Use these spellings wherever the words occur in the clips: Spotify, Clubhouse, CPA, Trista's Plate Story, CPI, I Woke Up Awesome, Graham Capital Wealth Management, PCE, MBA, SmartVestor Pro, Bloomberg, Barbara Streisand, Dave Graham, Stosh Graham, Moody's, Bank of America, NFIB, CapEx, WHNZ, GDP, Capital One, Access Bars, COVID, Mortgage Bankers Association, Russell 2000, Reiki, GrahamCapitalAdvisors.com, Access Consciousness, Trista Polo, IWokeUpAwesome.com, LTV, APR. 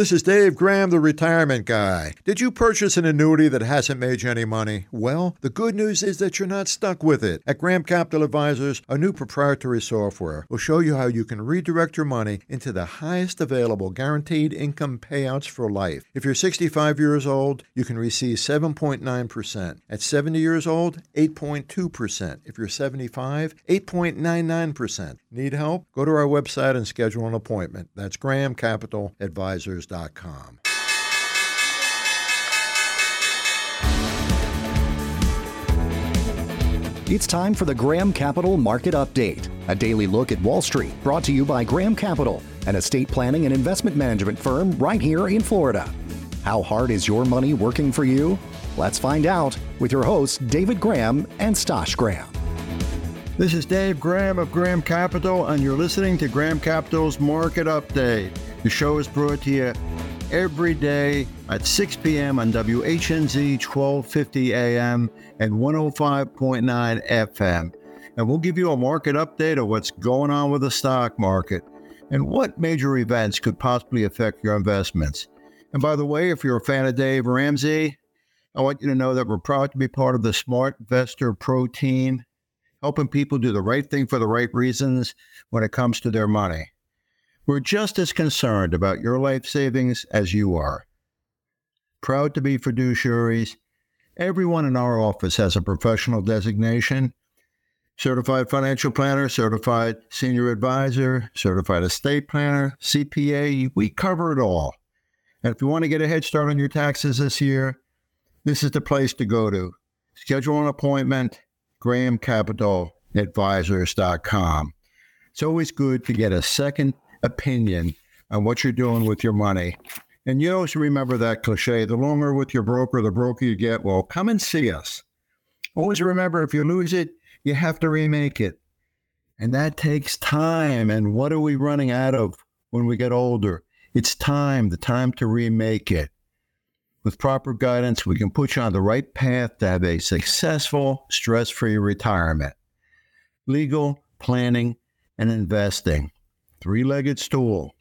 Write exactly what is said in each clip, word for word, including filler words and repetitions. This is Dave Graham, the retirement guy. Did you purchase an annuity that hasn't made you any money? Well, the good news is that you're not stuck with it. At Graham Capital Advisors, our new proprietary software will show you how you can redirect your money into the highest available guaranteed income payouts for life. If you're sixty-five years old, you can receive seven point nine percent. At seventy years old, eight point two percent. If you're seventy-five, eight point nine nine percent. Need help? Go to our website and schedule an appointment. That's Graham Capital Advisors. It's time for the Graham Capital Market Update, a daily look at Wall Street, brought to you by Graham Capital, an estate planning and investment management firm right here in Florida. How hard is your money working for you? Let's find out with your hosts, David Graham and Stosh Graham. This is Dave Graham of Graham Capital, and you're listening to Graham Capital's Market Update. The show is brought to you every day at six p.m. on W H N Z, twelve fifty a.m. and one oh five point nine F M. And we'll give you a market update of what's going on with the stock market and what major events could possibly affect your investments. And by the way, if you're a fan of Dave Ramsey, I want you to know that we're proud to be part of the SmartVestor Pro team, helping people do the right thing for the right reasons when it comes to their money. We're just as concerned about your life savings as you are. Proud to be fiduciaries. Everyone in our office has a professional designation. Certified financial planner, certified senior advisor, certified estate planner, C P A, we cover it all. And if you want to get a head start on your taxes this year, this is the place to go to. Schedule an appointment, graham capital advisors dot com. It's always good to get a second opinion on what you're doing with your money. And you always remember that cliche, the longer with your broker, the broker you get. Well, come and see us. Always remember, if you lose it, you have to remake it. And that takes time. And what are we running out of when we get older? It's time, the time to remake it. With proper guidance, we can put you on the right path to have a successful, stress-free retirement. Legal, planning, and investing. Three-legged stool.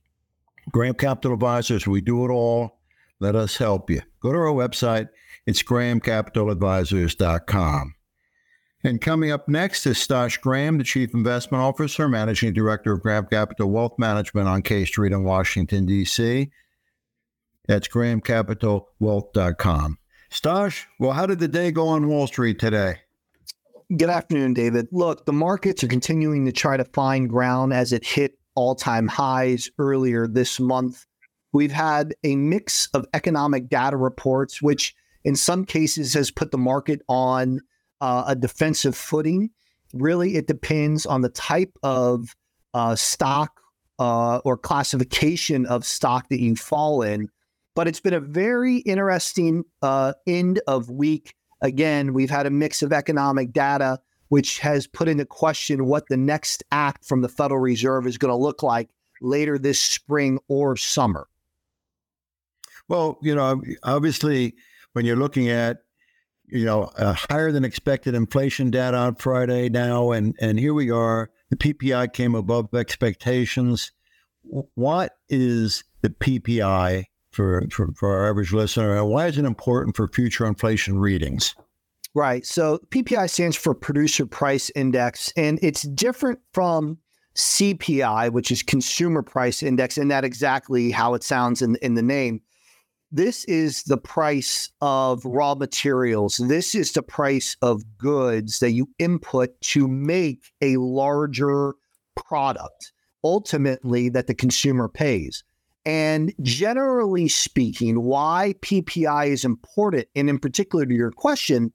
Graham Capital Advisors, we do it all. Let us help you. Go to our website. It's graham capital advisors dot com. And coming up next is Stosh Graham, the Chief Investment Officer, Managing Director of Graham Capital Wealth Management on K Street in Washington, D C. That's graham capital wealth dot com. Stosh, well, how did the day go on Wall Street today? Good afternoon, David. Look, the markets are continuing to try to find ground as it hit all-time highs earlier this month. We've had a mix of economic data reports, which in some cases has put the market on uh, a defensive footing. Really, it depends on the type of uh, stock uh, or classification of stock that you fall in. But it's been a very interesting uh, end of week. Again, we've had a mix of economic data, which has put into question what the next act from the Federal Reserve is going to look like later this spring or summer. Well, you know, obviously, when you're looking at, you know, uh, higher than expected inflation data on Friday now, and, and here we are, the P P I came above expectations. What is the P P I for, for, for our average listener, and why is it important for future inflation readings? Right. So P P I stands for Producer Price Index, and it's different from C P I, which is Consumer Price Index, and that's exactly how it sounds in, in the name. This is the price of raw materials. This is the price of goods that you input to make a larger product, ultimately, that the consumer pays. And generally speaking, why P P I is important, and in particular to your question,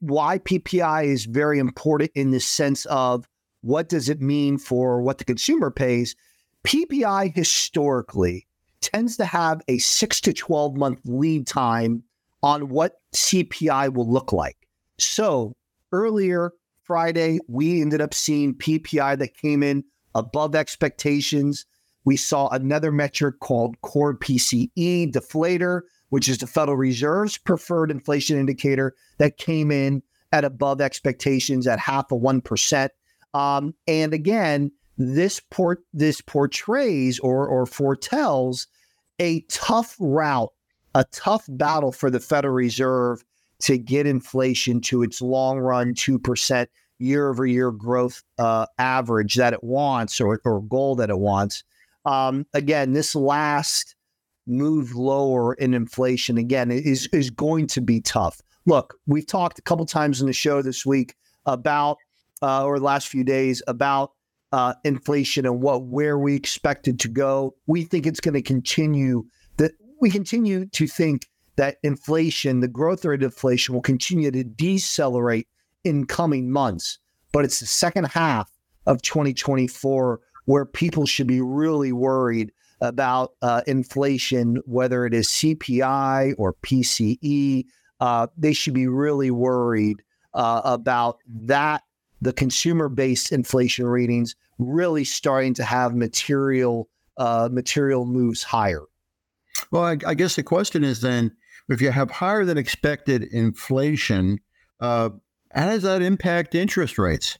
why P P I is very important in the sense of what does it mean for what the consumer pays? P P I historically tends to have a six to twelve month lead time on what C P I will look like. So earlier Friday, we ended up seeing P P I that came in above expectations. We saw another metric called core P C E deflator, which is the Federal Reserve's preferred inflation indicator that came in at above expectations at half of one percent. Um, and again, this port this portrays or or foretells a tough route, a tough battle for the Federal Reserve to get inflation to its long-run two percent year-over-year growth uh, average that it wants, or, or goal that it wants. Um, again, this last move lower in inflation, again, is, is going to be tough. Look, we've talked a couple times in the show this week about, uh, or the last few days, about uh, inflation and what where we expect it to go. We think it's going to continue, that we continue to think that inflation, the growth rate of inflation, will continue to decelerate in coming months. But it's the second half of twenty twenty-four where people should be really worried about uh, inflation, whether it is C P I or P C E. Uh, they should be really worried uh, about that, the consumer-based inflation readings really starting to have material uh, material moves higher. Well, I, I guess the question is then, if you have higher than expected inflation, uh, how does that impact interest rates?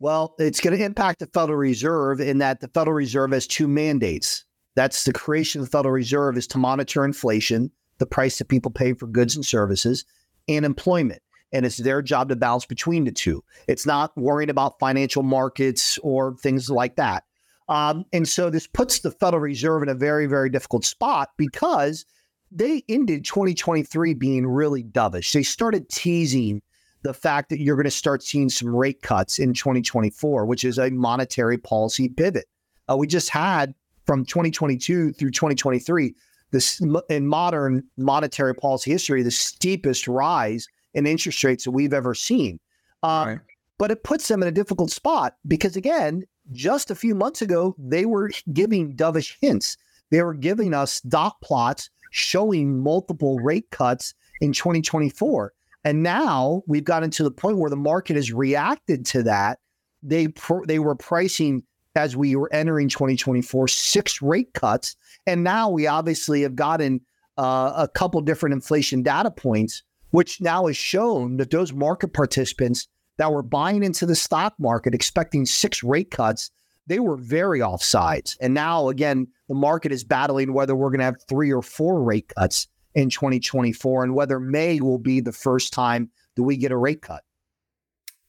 Well, it's going to impact the Federal Reserve in that the Federal Reserve has two mandates. That's the creation of the Federal Reserve is to monitor inflation, the price that people pay for goods and services, and employment. And it's their job to balance between the two. It's not worrying about financial markets or things like that. Um, and so this puts the Federal Reserve in a very, very difficult spot because they ended twenty twenty-three being really dovish. They started teasing the fact that you're going to start seeing some rate cuts in twenty twenty-four, which is a monetary policy pivot. Uh, we just had from twenty twenty-two through twenty twenty-three, this in modern monetary policy history, the steepest rise in interest rates that we've ever seen. Uh, right. But it puts them in a difficult spot because, again, just a few months ago, they were giving dovish hints. They were giving us dot plots showing multiple rate cuts in twenty twenty-four. And now we've gotten to the point where the market has reacted to that. They pr- they were pricing, as we were entering twenty twenty-four, six rate cuts. And now we obviously have gotten uh, a couple different inflation data points, which now has shown that those market participants that were buying into the stock market expecting six rate cuts, they were very offsides. And now, again, the market is battling whether we're going to have three or four rate cuts in twenty twenty-four and whether May will be the first time that we get a rate cut.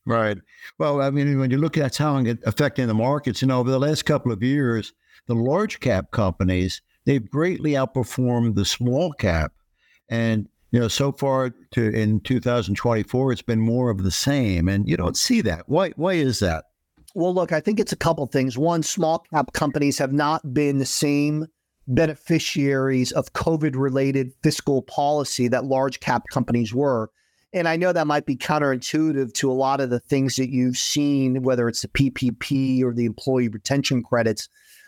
Right. Well, I mean, when you look at how it's affecting the markets, you know, over the last couple of years, the large cap companies, they've greatly outperformed the small cap. And you know, so far to in two thousand twenty-four, it's been more of the same, and you don't see that. Why? Why is that? Well, look, I think it's a couple things. One, small cap companies have not been the same beneficiaries of COVID-related fiscal policy that large cap companies were. And I know that might be counterintuitive to a lot of the things that you've seen, whether it's the P P P or the employee retention credits,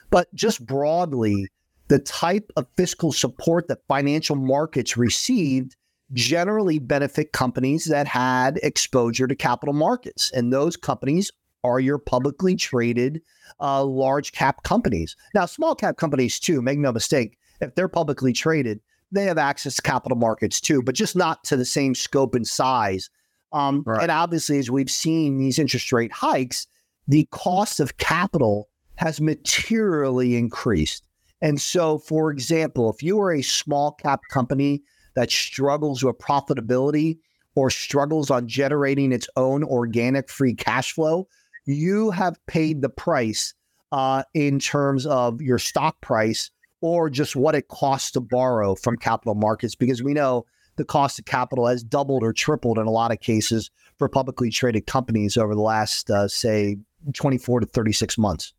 but just broadly, the type of fiscal support that financial markets received generally benefit companies that had exposure to capital markets. And those companies are your publicly traded uh, large cap companies. Now, small cap companies too, make no mistake, if they're publicly traded, they have access to capital markets too, but just not to the same scope and size. Um, right. And obviously, as we've seen these interest rate hikes, the cost of capital has materially increased. And so, for example, if you are a small cap company that struggles with profitability or struggles on generating its own organic free cash flow, you have paid the price uh, in terms of your stock price or just what it costs to borrow from capital markets, because we know the cost of capital has doubled or tripled in a lot of cases for publicly traded companies over the last, uh, say, twenty-four to thirty-six months.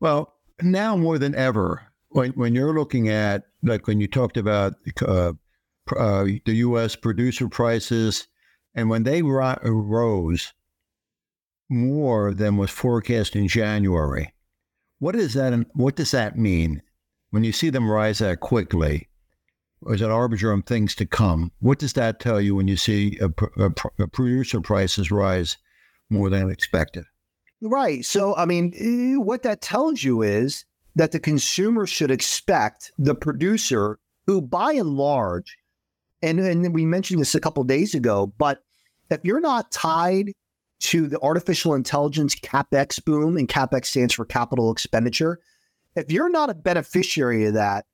Well, now more than ever, when, when you're looking at, like when you talked about uh, uh, the U S producer prices, and when they ro- rose more than was forecast in January, what is that? What does that mean? When you see them rise that quickly, or is it an arbiter on things to come? What does that tell you when you see a, a, a producer prices rise more than expected? Right. So, I mean, what that tells you is that the consumer should expect the producer who, by and large, and, and we mentioned this a couple of days ago, but if you're not tied to the artificial intelligence CapEx boom, and CapEx stands for capital expenditure, if you're not a beneficiary of that,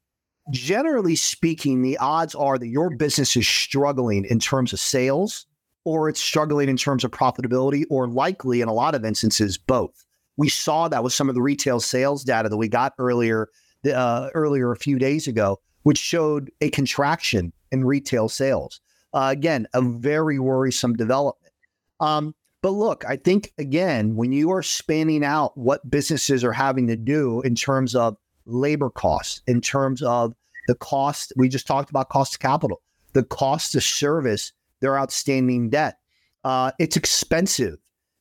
generally speaking, the odds are that your business is struggling in terms of sales, or it's struggling in terms of profitability, or likely in a lot of instances, both. We saw that with some of the retail sales data that we got earlier, uh, earlier a few days ago, which showed a contraction in retail sales. Uh, again, a very worrisome development. Um, but look, I think, again, when you are spanning out what businesses are having to do in terms of labor costs, in terms of the cost, we just talked about cost of capital, the cost to service their outstanding debt. Uh, it's expensive.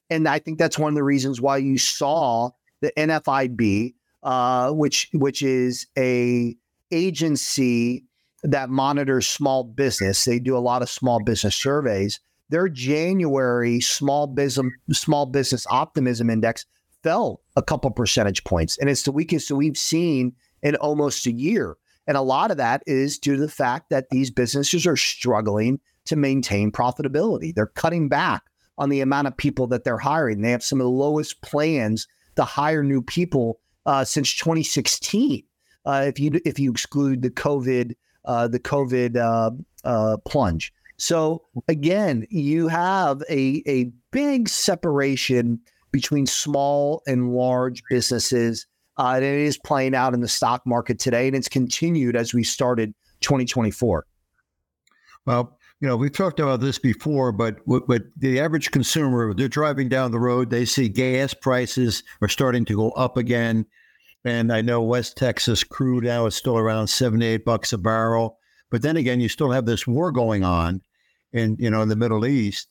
And I think that's one of the reasons why you saw the N F I B, uh, which which is a agency that monitors small business. They do a lot of small business surveys. Their January small business small business optimism index fell a couple percentage points, and it's the weakest that we've seen in almost a year. And a lot of that is due to the fact that these businesses are struggling to maintain profitability. They're cutting back on the amount of people that they're hiring. They have some of the lowest plans to hire new people uh, since twenty sixteen. Uh, if you if you exclude the COVID uh, the COVID uh, uh, plunge. So again, you have a a big separation between small and large businesses, uh, and it is playing out in the stock market today, and it's continued as we started twenty twenty-four. Well, you know, we've talked about this before, but but the average consumer, they're driving down the road, they see gas prices are starting to go up again. And I know West Texas crude now is still around seventy-eight bucks a barrel. But then again, you still have this war going on in, you know, in the Middle East,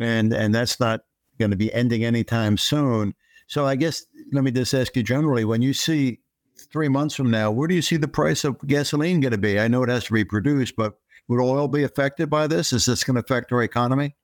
and and that's not going to be ending anytime soon. So I guess, let me just ask you generally, when you see three months from now, where do you see the price of gasoline going to be? I know it has to be produced, but would oil be affected by this? Is this going to affect our economy?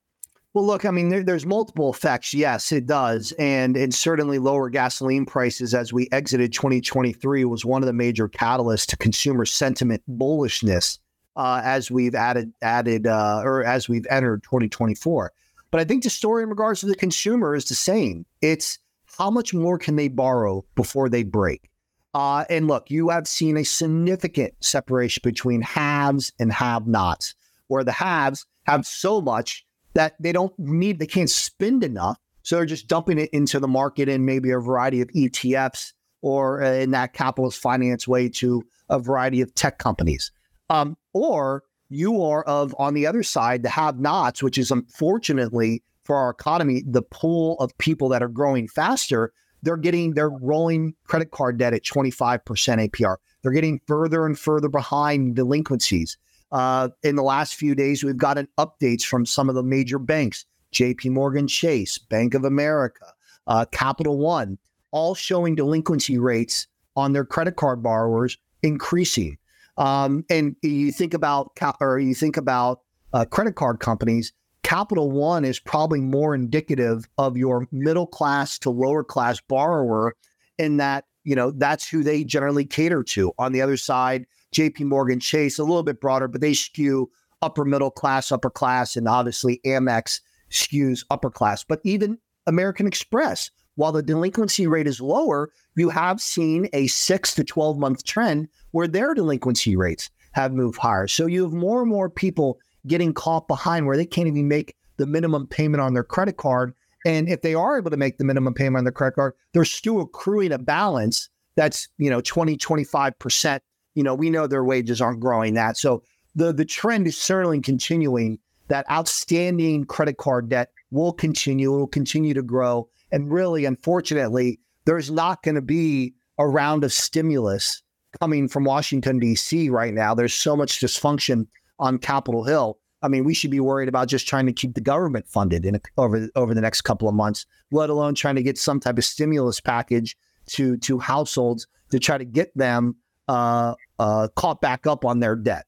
Well, look, I mean, there, there's multiple effects. Yes, it does. And, and certainly lower gasoline prices as we exited twenty twenty-three was one of the major catalysts to consumer sentiment bullishness uh, as we've added, added uh, or as we've entered twenty twenty-four. But I think the story in regards to the consumer is the same. It's how much more can they borrow before they break? Uh, and look, you have seen a significant separation between haves and have-nots, where the haves have so much that they don't need, they can't spend enough, so they're just dumping it into the market in maybe a variety of E T Fs or in that capitalist finance way to a variety of tech companies. Um, or you are of, on the other side, the have-nots, which is unfortunately for our economy, the pool of people that are growing faster. They're getting, they're rolling credit card debt at twenty-five percent A P R. They're getting further and further behind delinquencies. Uh, in the last few days, we've gotten updates from some of the major banks, JPMorgan Chase, Bank of America, uh, Capital One, all showing delinquency rates on their credit card borrowers increasing. Um, and you think about, or you think about uh, credit card companies, Capital One is probably more indicative of your middle class to lower class borrower in that, you know, that's who they generally cater to. On the other side, JPMorgan Chase, a little bit broader, but they skew upper middle class, upper class, and obviously Amex skews upper class. But even American Express, while the delinquency rate is lower, you have seen a six to twelve month trend where their delinquency rates have moved higher. So you have more and more people getting caught behind where they can't even make the minimum payment on their credit card. And if they are able to make the minimum payment on their credit card, they're still accruing a balance that's, you know, twenty, twenty-five percent. You know, we know their wages aren't growing that. So the, the trend is certainly continuing. That outstanding credit card debt will continue, it will continue to grow. And really, unfortunately, there's not going to be a round of stimulus coming from Washington, D C right now. There's so much dysfunction on Capitol Hill. I mean, we should be worried about just trying to keep the government funded in a, over over the next couple of months, let alone trying to get some type of stimulus package to to households to try to get them uh, uh, caught back up on their debt.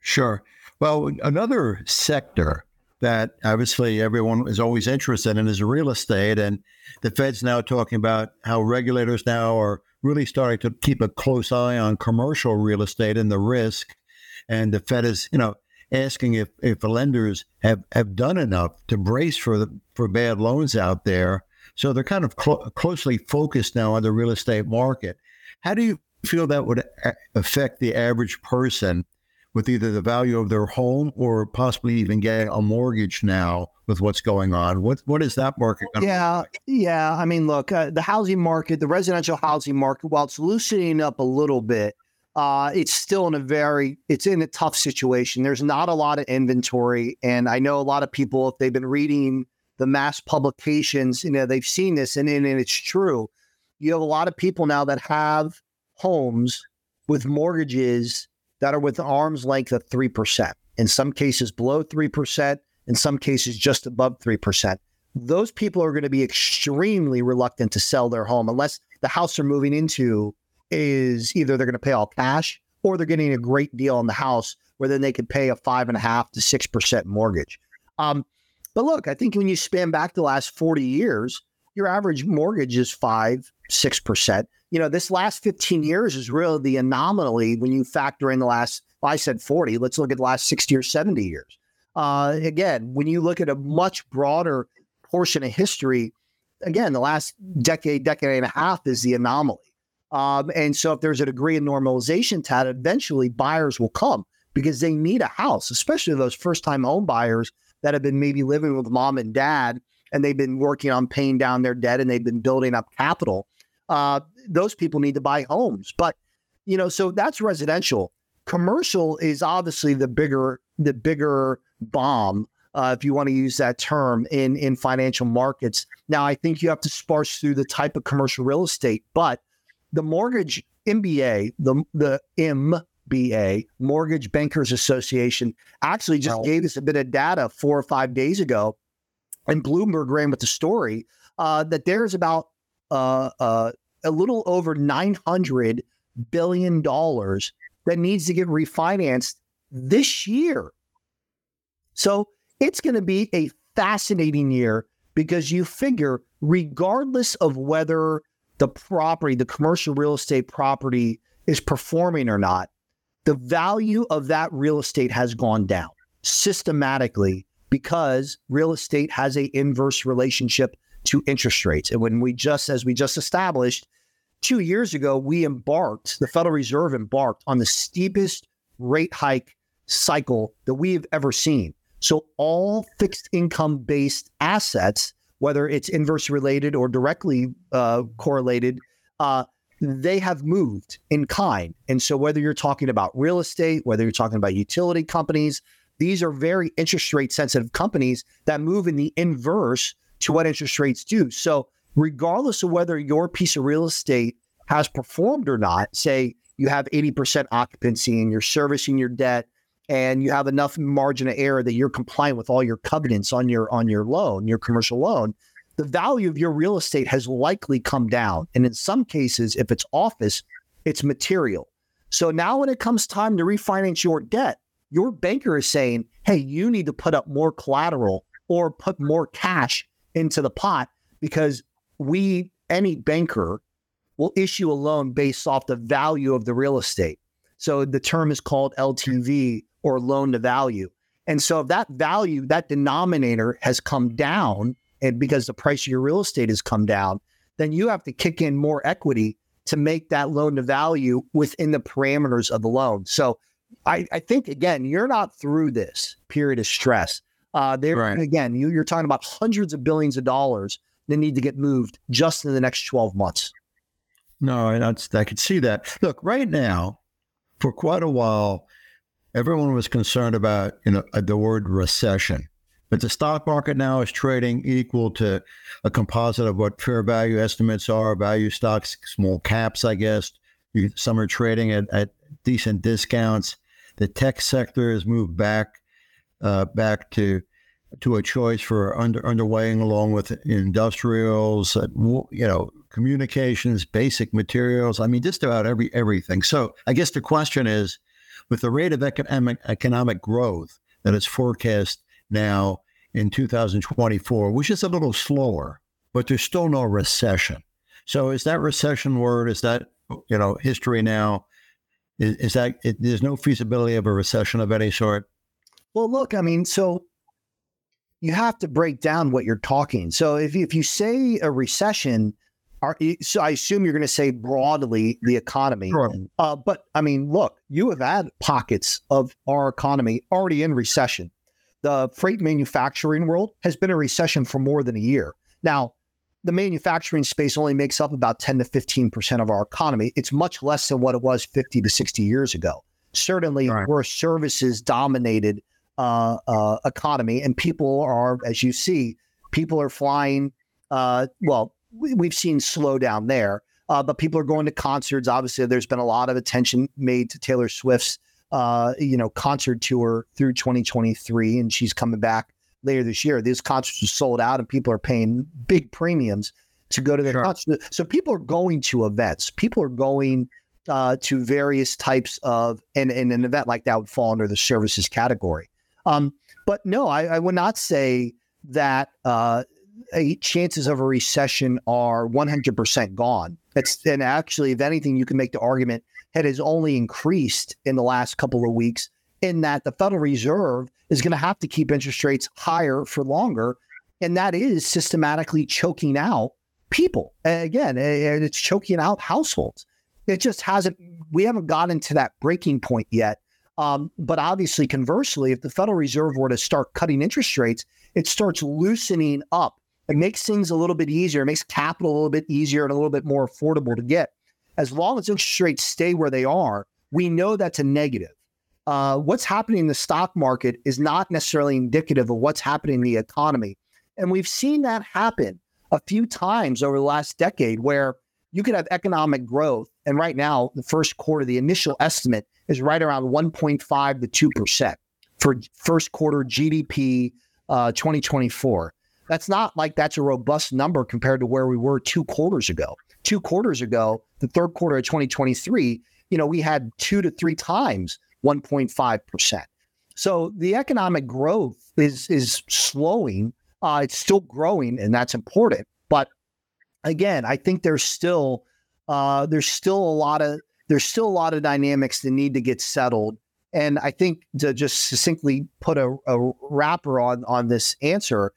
Sure. Well, another sector that obviously everyone is always interested in is real estate, and the Fed's now talking about how regulators now are really starting to keep a close eye on commercial real estate and the risk. And the Fed is, you know, asking if, if lenders have, have done enough to brace for the, for bad loans out there. So they're kind of cl- closely focused now on the real estate market. How do you feel that would a- affect the average person with either the value of their home or possibly even getting a mortgage now with what's going on? What What is that market going to yeah, look like? Yeah. I mean, look, uh, the housing market, the residential housing market, while it's loosening up a little bit, uh, it's still in a very, it's in a tough situation. There's not a lot of inventory. And I know a lot of people, if they've been reading the mass publications, you know, they've seen this and, and it's true. You have a lot of people now that have homes with mortgages that are with arm's length of three percent, in some cases below three percent, in some cases just above three percent. Those people are going to be extremely reluctant to sell their home unless the house they're moving into is either they're going to pay all cash or they're getting a great deal on the house where then they could pay a five and a half to six percent mortgage. Um, but look, I think when you span back the last forty years, your average mortgage is five, six percent. You know, this last fifteen years is really the anomaly when you factor in the last, well, I said forty, let's look at the last sixty or seventy years. Uh, again, when you look at a much broader portion of history, again, the last decade, decade and a half is the anomaly. Um, and so if there's a degree of normalization to that, eventually buyers will come because they need a house, especially those first-time home buyers that have been maybe living with mom and dad, and they've been working on paying down their debt and they've been building up capital. Uh, those people need to buy homes. But, you know, so that's residential. Commercial is obviously the bigger, the bigger bomb, uh, if you want to use that term, in, in financial markets. Now, I think you have to sparse through the type of commercial real estate, but the mortgage M B A, the, the M B A, Mortgage Bankers Association, actually just wow. gave us a bit of data four or five days ago. And Bloomberg ran with the story uh, that there's about uh, uh, a little over nine hundred billion dollars that needs to get refinanced this year. So it's going to be a fascinating year because you figure regardless of whether the property, the commercial real estate property is performing or not, the value of that real estate has gone down systematically, because real estate has an inverse relationship to interest rates. And when we just, as we just established, two years ago, we embarked, the Federal Reserve embarked on the steepest rate hike cycle that we've ever seen. So all fixed income-based assets, whether it's inverse related or directly uh, correlated, uh, they have moved in kind. And so whether you're talking about real estate, whether you're talking about utility companies, these are very interest rate sensitive companies that move in the inverse to what interest rates do. So regardless of whether your piece of real estate has performed or not, say you have eighty percent occupancy and you're servicing your debt and you have enough margin of error that you're compliant with all your covenants on your on your loan, your commercial loan, the value of your real estate has likely come down. And in some cases, if it's office, it's material. So now when it comes time to refinance your debt, your banker is saying, hey, you need to put up more collateral or put more cash into the pot because we, any banker, will issue a loan based off the value of the real estate. So the term is called L T V or loan to value. And so if that value, that denominator has come down, and because the price of your real estate has come down, then you have to kick in more equity to make that loan to value within the parameters of the loan. So I, I think, again, you're not through this period of stress. Uh, there, right. Again, you, you're talking about hundreds of billions of dollars that need to get moved just in the next twelve months. No, I, I could see that. Look, right now, for quite a while, everyone was concerned about, you know, the word recession. But the stock market now is trading equal to a composite of what fair value estimates are, value stocks, small caps, I guess. Some are trading at, at decent discounts. The tech sector has moved back uh, back to to a choice for under, underweighing along with industrials, uh, you know, communications, basic materials. I mean, just about every everything. So I guess the question is, with the rate of economic economic growth that is forecast now in two thousand twenty-four, which is a little slower, but there's still no recession. So is that recession word, is that, you know, history now? Is, is that it, there's no feasibility of a recession of any sort? Well, look, I mean, so you have to break down what you're talking. So if, if you say a recession, Are, so I assume you're going to say broadly the economy. Sure. Uh, but I mean, look, you have had pockets of our economy already in recession. The freight manufacturing world has been in recession for more than a year. Now, the manufacturing space only makes up about ten to fifteen percent of our economy. It's much less than what it was fifty to sixty years ago. Certainly, right. We're a services-dominated uh, uh, economy, and people are, as you see, people are flying, uh, well, we've seen slow down there, uh, but people are going to concerts. Obviously, there's been a lot of attention made to Taylor Swift's, uh, you know, concert tour through twenty twenty-three, and she's coming back later this year. These concerts are sold out, and people are paying big premiums to go to their sure. concerts. So people are going to events. People are going uh, to various types of, and, and an event like that would fall under the services category. Um, but no, I, I would not say that. Uh, chances of a recession are one hundred percent gone. That's, and actually, if anything, you can make the argument that has only increased in the last couple of weeks, in that the Federal Reserve is going to have to keep interest rates higher for longer. And that is systematically choking out people. And again, it's choking out households. It just hasn't, we haven't gotten to that breaking point yet. Um, but obviously, conversely, if the Federal Reserve were to start cutting interest rates, it starts loosening up. It makes things a little bit easier. It makes capital a little bit easier and a little bit more affordable to get. As long as interest rates stay where they are, we know that's a negative. Uh, what's happening in the stock market is not necessarily indicative of what's happening in the economy. And we've seen that happen a few times over the last decade, where you could have economic growth. And right now, the first quarter, the initial estimate is right around one point five to two percent for first quarter G D P uh, twenty twenty-four. That's not like that's a robust number compared to where we were two quarters ago. Two quarters ago, the third quarter of twenty twenty-three, you know, we had two to three times one point five percent. So the economic growth is is slowing. Uh, it's still growing, and that's important. But again, I think there's still uh, there's still a lot of there's still a lot of dynamics that need to get settled. And I think to just succinctly put a, a wrapper on on this answer.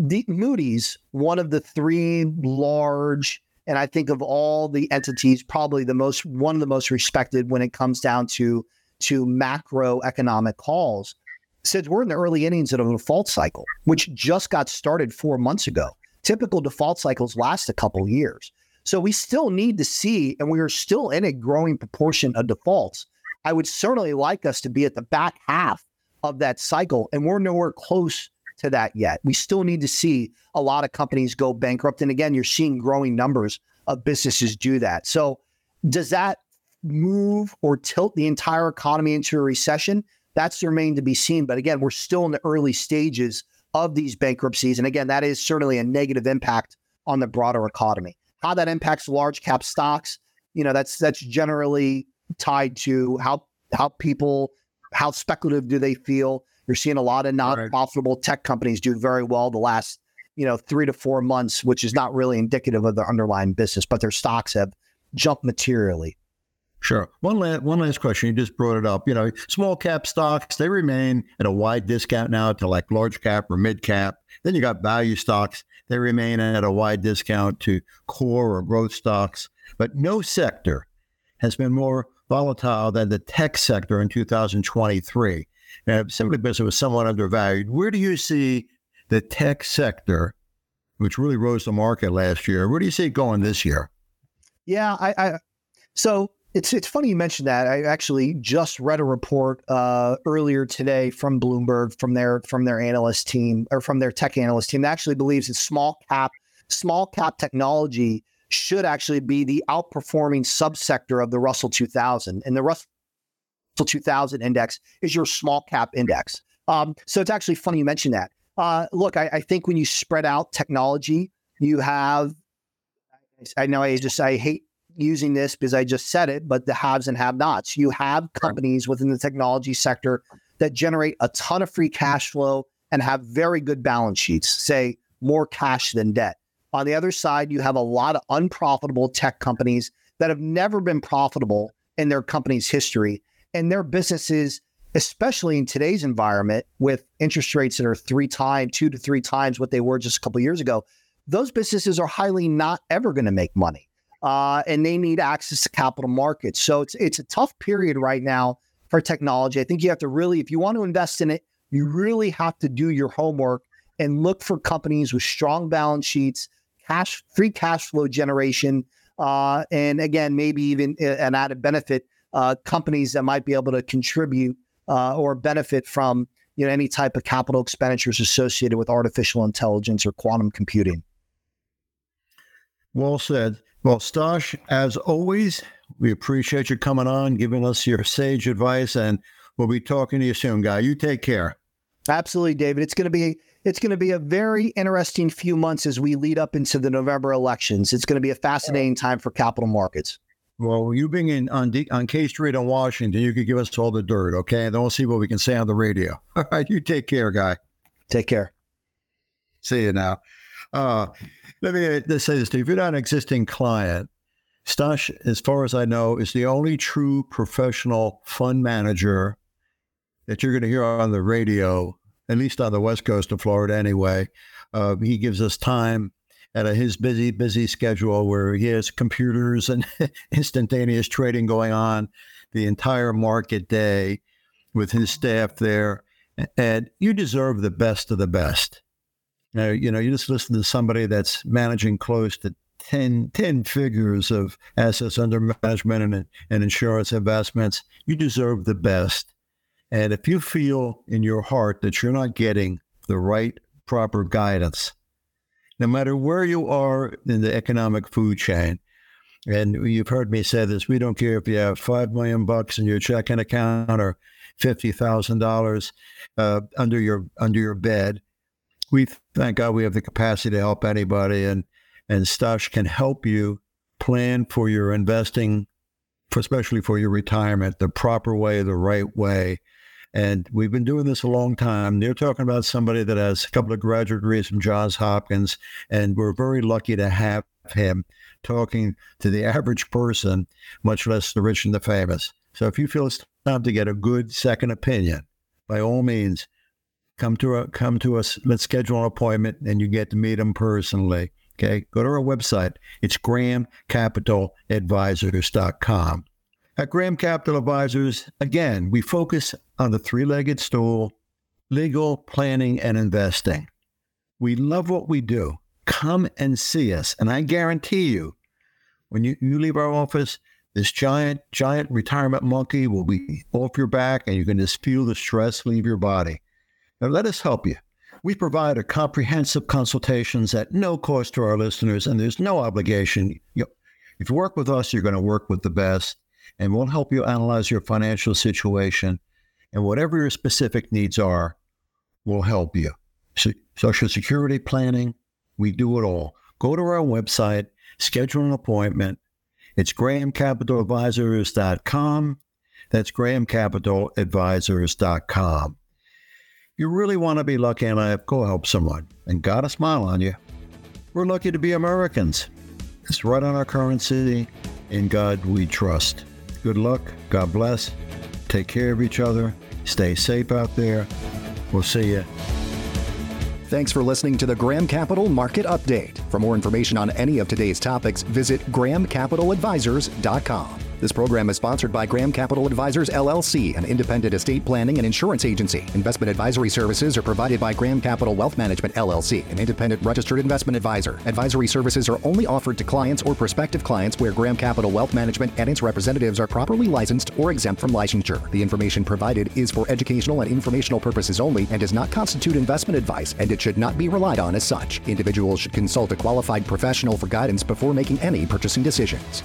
The Moody's, one of the three large, and I think of all the entities, probably the most, one of the most respected when it comes down to, to macroeconomic calls, says we're in the early innings of a default cycle, which just got started four months ago. Typical default cycles last a couple of years. So we still need to see, and we are still in a growing proportion of defaults. I would certainly like us to be at the back half of that cycle, and we're nowhere close to that yet. We still need to see a lot of companies go bankrupt. And again, you're seeing growing numbers of businesses do that. So does that move or tilt the entire economy into a recession? That's remained to be seen. But again, we're still in the early stages of these bankruptcies. And again, that is certainly a negative impact on the broader economy. How that impacts large cap stocks, you know, that's that's generally tied to how how people, how speculative do they feel? You're seeing a lot of non-profitable right. tech companies do very well the last, you know, three to four months, which is not really indicative of their underlying business, but their stocks have jumped materially. Sure. One last, one last question. You just brought it up. You know, small cap stocks, they remain at a wide discount now to like large cap or mid cap. Then you got value stocks. They remain at a wide discount to core or growth stocks. But no sector has been more volatile than the tech sector in two thousand twenty-three. Uh, simply because it was somewhat undervalued. Where do you see the tech sector, which really rose the market last year, where do you see it going this year? Yeah, I, I so it's it's funny you mentioned that. I actually just read a report uh, earlier today from Bloomberg, from their from their analyst team or from their tech analyst team that actually believes that small cap small cap technology should actually be the outperforming subsector of the Russell two thousand, and the Russell two thousand index is your small cap index. Um, so it's actually funny you mentioned that. Uh, look, I, I think when you spread out technology, you have, I know I just, I hate using this because I just said it, but the haves and have nots. You have companies within the technology sector that generate a ton of free cash flow and have very good balance sheets, say more cash than debt. On the other side, you have a lot of unprofitable tech companies that have never been profitable in their company's history. And their businesses, especially in today's environment with interest rates that are three times, two to three times what they were just a couple of years ago, those businesses are highly not ever going to make money, uh, and they need access to capital markets. So it's it's a tough period right now for technology. I think you have to really, if you want to invest in it, you really have to do your homework and look for companies with strong balance sheets, cash, free cash flow generation, uh, and again, maybe even an added benefit, uh, companies that might be able to contribute uh, or benefit from, you know, any type of capital expenditures associated with artificial intelligence or quantum computing. Well said. Well, Stosh, as always, we appreciate you coming on, giving us your sage advice, and we'll be talking to you soon, guy. You take care. Absolutely, David. It's going to be it's going to be a very interesting few months as we lead up into the November elections. It's going to be a fascinating time for capital markets. Well, you being in on D, on K Street in Washington, you could give us all the dirt, okay? And then we'll see what we can say on the radio. All right, you take care, guy. Take care. See you now. Uh, let me let's say this to you. If you're not an existing client, Stosh, as far as I know, is the only true professional fund manager that you're going to hear on the radio, at least on the West Coast of Florida anyway. Uh, he gives us time at a, his busy, busy schedule where he has computers and instantaneous trading going on the entire market day with his staff there. And you deserve the best of the best. Now, you know, you just listen to somebody that's managing close to ten, ten figures of assets under management and, and insurance investments. You deserve the best. And if you feel in your heart that you're not getting the right, proper guidance, no matter where you are in the economic food chain, and you've heard me say this, we don't care if you have five million bucks in your checking account or fifty thousand dollars uh, under your under your bed. We thank God we have the capacity to help anybody, and, and Stosh can help you plan for your investing, for especially for your retirement, the proper way, the right way. And we've been doing this a long time. They're talking about somebody that has a couple of graduate degrees from Johns Hopkins, and we're very lucky to have him talking to the average person, much less the rich and the famous. So if you feel it's time to get a good second opinion, by all means, come to a, come to us. Let's schedule an appointment, and you get to meet him personally. Okay, go to our website. It's graham capital advisors dot com. At Graham Capital Advisors, again, we focus on the three-legged stool, legal, planning, and investing. We love what we do. Come and see us. And I guarantee you, when you, you leave our office, this giant, giant retirement monkey will be off your back, and you can just feel the stress leave your body. Now, let us help you. We provide a comprehensive consultations at no cost to our listeners, and there's no obligation. You know, if you work with us, you're going to work with the best. And we'll help you analyze your financial situation, and whatever your specific needs are, we'll help you. So, Social Security planning, we do it all. Go to our website, schedule an appointment. It's graham capital advisors dot com. That's graham capital advisors dot com. You really want to be lucky in life, go help someone. And got a smile on you. We're lucky to be Americans. It's right on our currency. In God we trust. Good luck. God bless. Take care of each other. Stay safe out there. We'll see you. Thanks for listening to the Graham Capital Market Update. For more information on any of today's topics, visit graham capital advisors dot com. This program is sponsored by Graham Capital Advisors, L L C, an independent estate planning and insurance agency. Investment advisory services are provided by Graham Capital Wealth Management, L L C, an independent registered investment advisor. Advisory services are only offered to clients or prospective clients where Graham Capital Wealth Management and its representatives are properly licensed or exempt from licensure. The information provided is for educational and informational purposes only and does not constitute investment advice, and it should not be relied on as such. Individuals should consult a qualified professional for guidance before making any purchasing decisions.